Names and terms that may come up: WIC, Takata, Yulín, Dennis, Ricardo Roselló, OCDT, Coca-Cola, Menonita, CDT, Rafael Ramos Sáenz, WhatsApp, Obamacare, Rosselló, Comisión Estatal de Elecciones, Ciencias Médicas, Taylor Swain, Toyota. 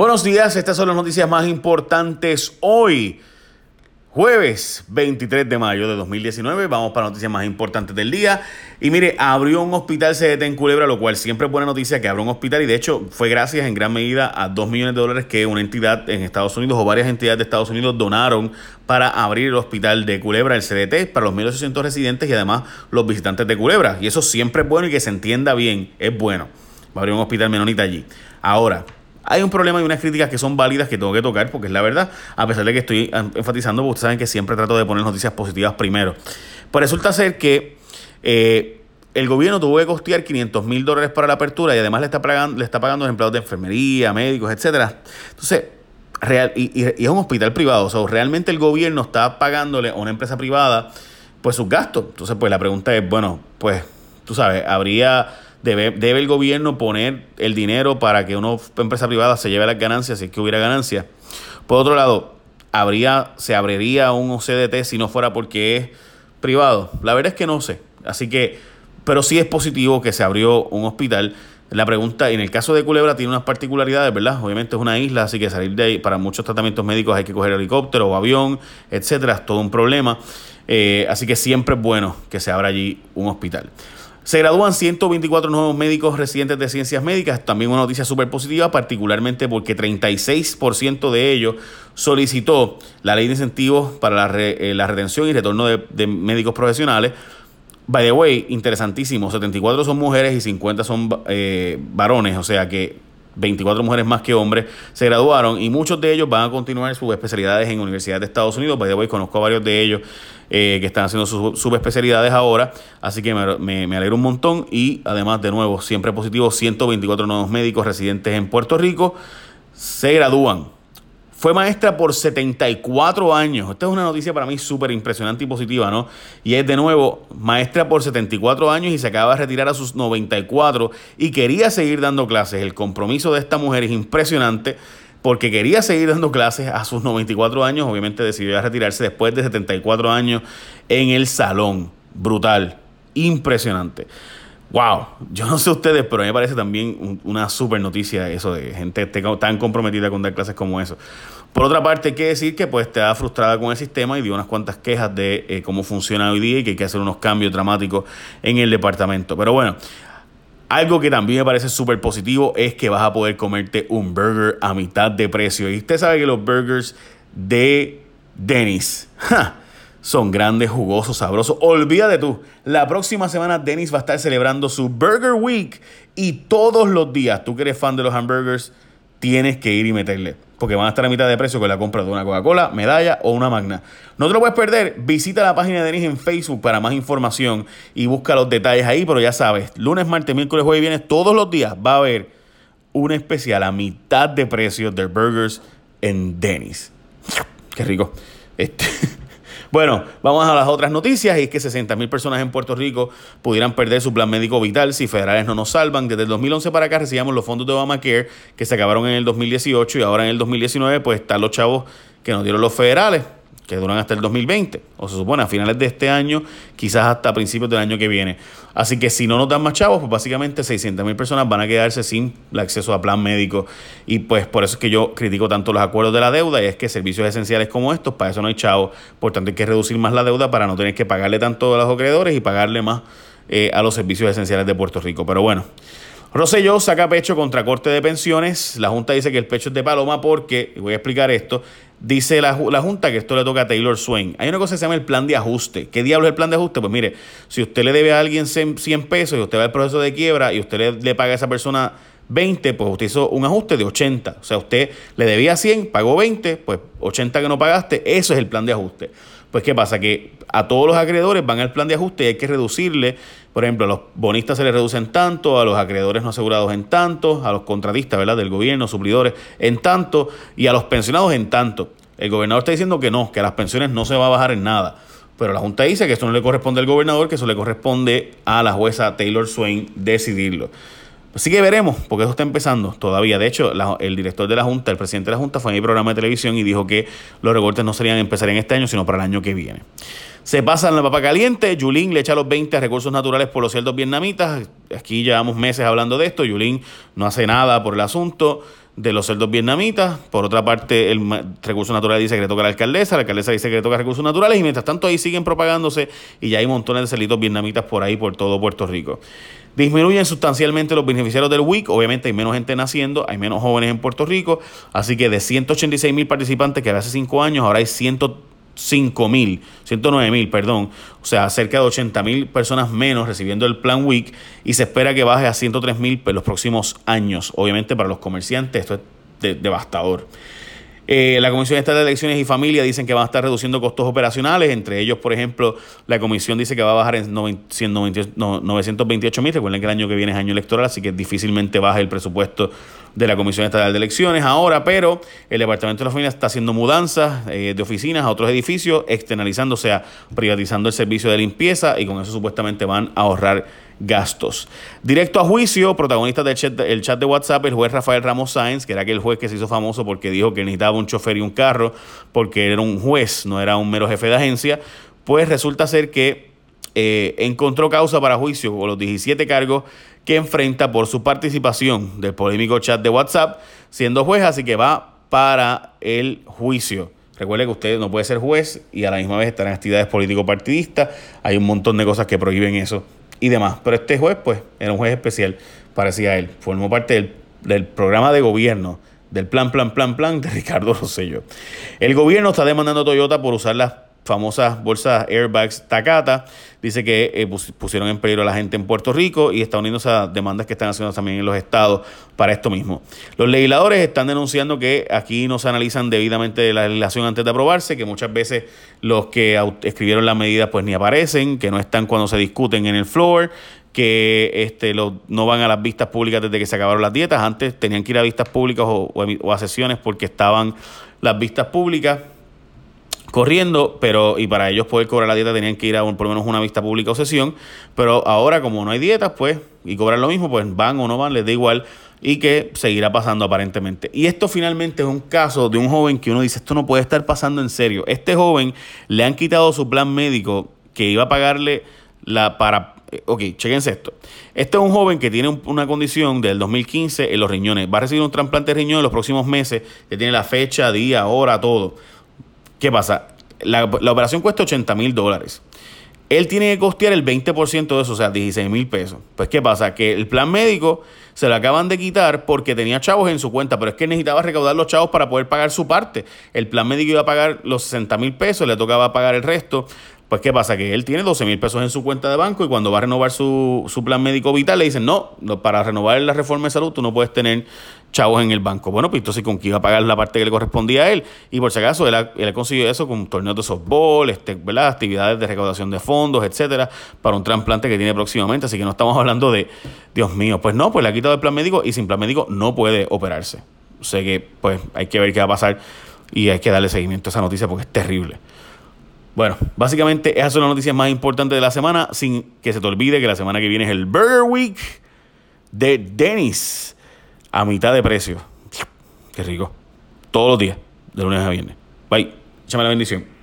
Buenos días, estas son las noticias más importantes hoy, jueves 23 de mayo de 2019. Vamos para noticias más importantes del día. Y mire, abrió un hospital CDT en Culebra, lo cual siempre es buena noticia que abrió un hospital. Y de hecho, fue gracias en gran medida a $2 millones que una entidad en Estados Unidos o varias entidades de Estados Unidos donaron para abrir el hospital de Culebra, el CDT, para los 1.800 residentes y además los visitantes de Culebra. Y eso siempre es bueno y que se entienda bien, es bueno. Va a abrir un hospital menonita allí. Ahora, hay un problema y unas críticas que son válidas que tengo que tocar porque es la verdad, a pesar de que estoy enfatizando, porque ustedes saben que siempre trato de poner noticias positivas primero. Pues resulta ser que el gobierno tuvo que costear $500,000 para la apertura y además le está pagando a los empleados de enfermería, médicos, etcétera. Entonces, y es un hospital privado, o sea, realmente el gobierno está pagándole a una empresa privada pues sus gastos. Entonces, pues la pregunta es, bueno, pues tú sabes, ¿Debe el gobierno poner el dinero para que una empresa privada se lleve las ganancias, si es que hubiera ganancias? Por otro lado, ¿se abriría un OCDT si no fuera porque es privado? La verdad es que no sé. Así que, pero sí es positivo que se abrió un hospital. La pregunta, en el caso de Culebra, tiene unas particularidades, ¿verdad? Obviamente es una isla, así que salir de ahí para muchos tratamientos médicos hay que coger helicóptero o avión, etcétera. Es todo un problema. Así que siempre es bueno que se abra allí un hospital. Se gradúan 124 nuevos médicos residentes de Ciencias Médicas, también una noticia súper positiva, particularmente porque 36% de ellos solicitó la ley de incentivos para la retención y retorno de médicos profesionales. By the way, interesantísimo, 74 son mujeres y 50 son varones, o sea que 24 mujeres más que hombres se graduaron y muchos de ellos van a continuar sus especialidades en universidades de Estados Unidos. By the way, conozco a varios de ellos que están haciendo sus subespecialidades ahora, así que me alegro un montón. Y además, de nuevo, siempre positivo, 124 nuevos médicos residentes en Puerto Rico se gradúan. Fue maestra por 74 años. Esta es una noticia para mí súper impresionante y positiva, ¿no? Y es, de nuevo, maestra por 74 años y se acaba de retirar a sus 94 y quería seguir dando clases. El compromiso de esta mujer es impresionante porque quería seguir dando clases a sus 94 años. Obviamente decidió retirarse después de 74 años en el salón. Brutal. Impresionante. Wow, yo no sé ustedes, pero a mí me parece también una súper noticia eso de gente tan comprometida con dar clases como eso. Por otra parte, hay que decir que pues está frustrada con el sistema y dio unas cuantas quejas de cómo funciona hoy día y que hay que hacer unos cambios dramáticos en el departamento. Pero bueno, algo que también me parece súper positivo es que vas a poder comerte un burger a mitad de precio. Y usted sabe que los burgers de Dennis, ¡ja!, son grandes, jugosos, sabrosos. Olvídate tú. La próxima semana Dennis va a estar celebrando su Burger Week y todos los días, tú que eres fan de los hamburgers, tienes que ir y meterle, porque van a estar a mitad de precio con la compra de una Coca-Cola, medalla o una magna. No te lo puedes perder. Visita la página de Dennis en Facebook para más información y busca los detalles ahí. Pero ya sabes, lunes, martes, miércoles, jueves y viernes, todos los días va a haber un especial a mitad de precio de burgers en Dennis. Qué rico. Bueno, vamos a las otras noticias. Y es que 60,000 personas en Puerto Rico pudieran perder su plan médico vital si federales no nos salvan. Desde el 2011 para acá recibíamos los fondos de Obamacare que se acabaron en el 2018 y ahora en el 2019 pues están los chavos que nos dieron los federales que duran hasta el 2020 o se supone a finales de este año, quizás hasta principios del año que viene. Así que si no nos dan más chavos, pues básicamente 600,000 personas van a quedarse sin el acceso a plan médico. Y pues por eso es que yo critico tanto los acuerdos de la deuda, y es que servicios esenciales como estos, para eso no hay chavos. Por tanto, hay que reducir más la deuda para no tener que pagarle tanto a los acreedores y pagarle más a los servicios esenciales de Puerto Rico. Pero bueno, Rosselló saca pecho contra corte de pensiones. La Junta dice que el pecho es de paloma porque, y voy a explicar esto, dice la Junta que esto le toca a Taylor Swain. Hay una cosa que se llama el plan de ajuste. ¿Qué diablos es el plan de ajuste? Pues mire, si usted le debe a alguien 100 pesos y usted va al proceso de quiebra y usted le paga a esa persona 20, pues usted hizo un ajuste de 80. O sea, usted le debía 100, pagó 20, pues 80 que no pagaste, eso es el plan de ajuste. Pues, ¿qué pasa? Que a todos los acreedores van al plan de ajuste y hay que reducirle. Por ejemplo, a los bonistas se les reducen tanto, a los acreedores no asegurados en tanto, a los contratistas, ¿verdad?, del gobierno, suplidores en tanto, y a los pensionados en tanto. El gobernador está diciendo que no, que a las pensiones no se va a bajar en nada. Pero la Junta dice que esto no le corresponde al gobernador, que eso le corresponde a la jueza Taylor Swain decidirlo. Así que veremos, porque eso está empezando todavía. De hecho, el director de la Junta, el presidente de la Junta, fue en mi programa de televisión y dijo que los recortes no empezarían este año, sino para el año que viene. Se pasan la papa caliente. Yulín le echa los 20 a recursos naturales por los cerdos vietnamitas. Aquí llevamos meses hablando de esto. Yulín no hace nada por el asunto. de los cerdos vietnamitas. Por otra parte, el recurso natural dice que le toca a la alcaldesa dice que le toca a recursos naturales, y mientras tanto ahí siguen propagándose y ya hay montones de cerditos vietnamitas por ahí, por todo Puerto Rico. Disminuyen sustancialmente los beneficiarios del WIC, obviamente hay menos gente naciendo, hay menos jóvenes en Puerto Rico, así que de 186,000 participantes que hace 5 años, ahora hay 109,000, perdón, o sea, cerca de 80,000 personas menos recibiendo el plan WIC, y se espera que baje a 103,000 en los próximos años. Obviamente para los comerciantes esto es devastador. La Comisión Estatal de Elecciones y Familia dicen que van a estar reduciendo costos operacionales, entre ellos, por ejemplo, la comisión dice que va a bajar en 928,000, recuerden que el año que viene es año electoral, así que difícilmente baja el presupuesto de la Comisión Estatal de Elecciones ahora, pero el Departamento de la Familia está haciendo mudanzas de oficinas a otros edificios, externalizando, o sea, privatizando el servicio de limpieza, y con eso supuestamente van a ahorrar gastos. Directo a juicio, protagonista del chat de WhatsApp, el juez Rafael Ramos Sáenz, que era aquel juez que se hizo famoso porque dijo que necesitaba un chofer y un carro porque era un juez, no era un mero jefe de agencia, pues resulta ser que encontró causa para juicio con los 17 cargos que enfrenta por su participación del polémico chat de WhatsApp siendo juez, así que va para el juicio. Recuerde que usted no puede ser juez y a la misma vez estar en actividades político-partidistas, hay un montón de cosas que prohíben eso y demás, pero este juez pues era un juez especial, parecía él, formó parte del programa de gobierno del plan de Ricardo Roselló. El gobierno está demandando a Toyota por usar las famosas bolsas airbags Takata. Dice que pusieron en peligro a la gente en Puerto Rico y está uniéndose a demandas que están haciendo también en los estados para esto mismo. Los legisladores están denunciando que aquí no se analizan debidamente la legislación antes de aprobarse, que muchas veces los que escribieron las medidas pues ni aparecen, que no están cuando se discuten en el floor, que no van a las vistas públicas desde que se acabaron las dietas. Antes tenían que ir a vistas públicas o a sesiones porque estaban las vistas públicas corriendo, pero y para ellos poder cobrar la dieta tenían que ir a por lo menos una vista pública o sesión, pero ahora como no hay dietas pues y cobran lo mismo, pues van o no van, les da igual, y que seguirá pasando aparentemente. Y esto finalmente es un caso de un joven que uno dice, esto no puede estar pasando en serio. Este joven le han quitado su plan médico que iba a pagarle Ok, chequense esto. Este es un joven que tiene una condición del 2015 en los riñones. Va a recibir un trasplante de riñón en los próximos meses, que tiene la fecha, día, hora, todo. ¿Qué pasa? La operación cuesta $80,000. Él tiene que costear el 20% de eso, o sea, $16,000. Pues, ¿qué pasa? Que el plan médico se lo acaban de quitar porque tenía chavos en su cuenta, pero es que necesitaba recaudar los chavos para poder pagar su parte. El plan médico iba a pagar los $60,000, le tocaba pagar el resto. Pues, ¿qué pasa? Que él tiene $12,000 en su cuenta de banco y cuando va a renovar su plan médico vital le dicen, no, para renovar la reforma de salud tú no puedes tener chavos en el banco. Bueno, pues entonces ¿con qué iba a pagar la parte que le correspondía a él? Y por si acaso, él ha conseguido eso con torneos de softball, ¿verdad?, actividades de recaudación de fondos, etcétera, para un trasplante que tiene próximamente. Así que no estamos hablando de, Dios mío, pues no, pues le ha quitado el plan médico y sin plan médico no puede operarse. O sea que, pues, hay que ver qué va a pasar y hay que darle seguimiento a esa noticia porque es terrible. Bueno, básicamente esas son las noticias más importantes de la semana, sin que se te olvide que la semana que viene es el Burger Week de Dennis a mitad de precio. Qué rico. Todos los días, de lunes a viernes. Bye. Échame la bendición.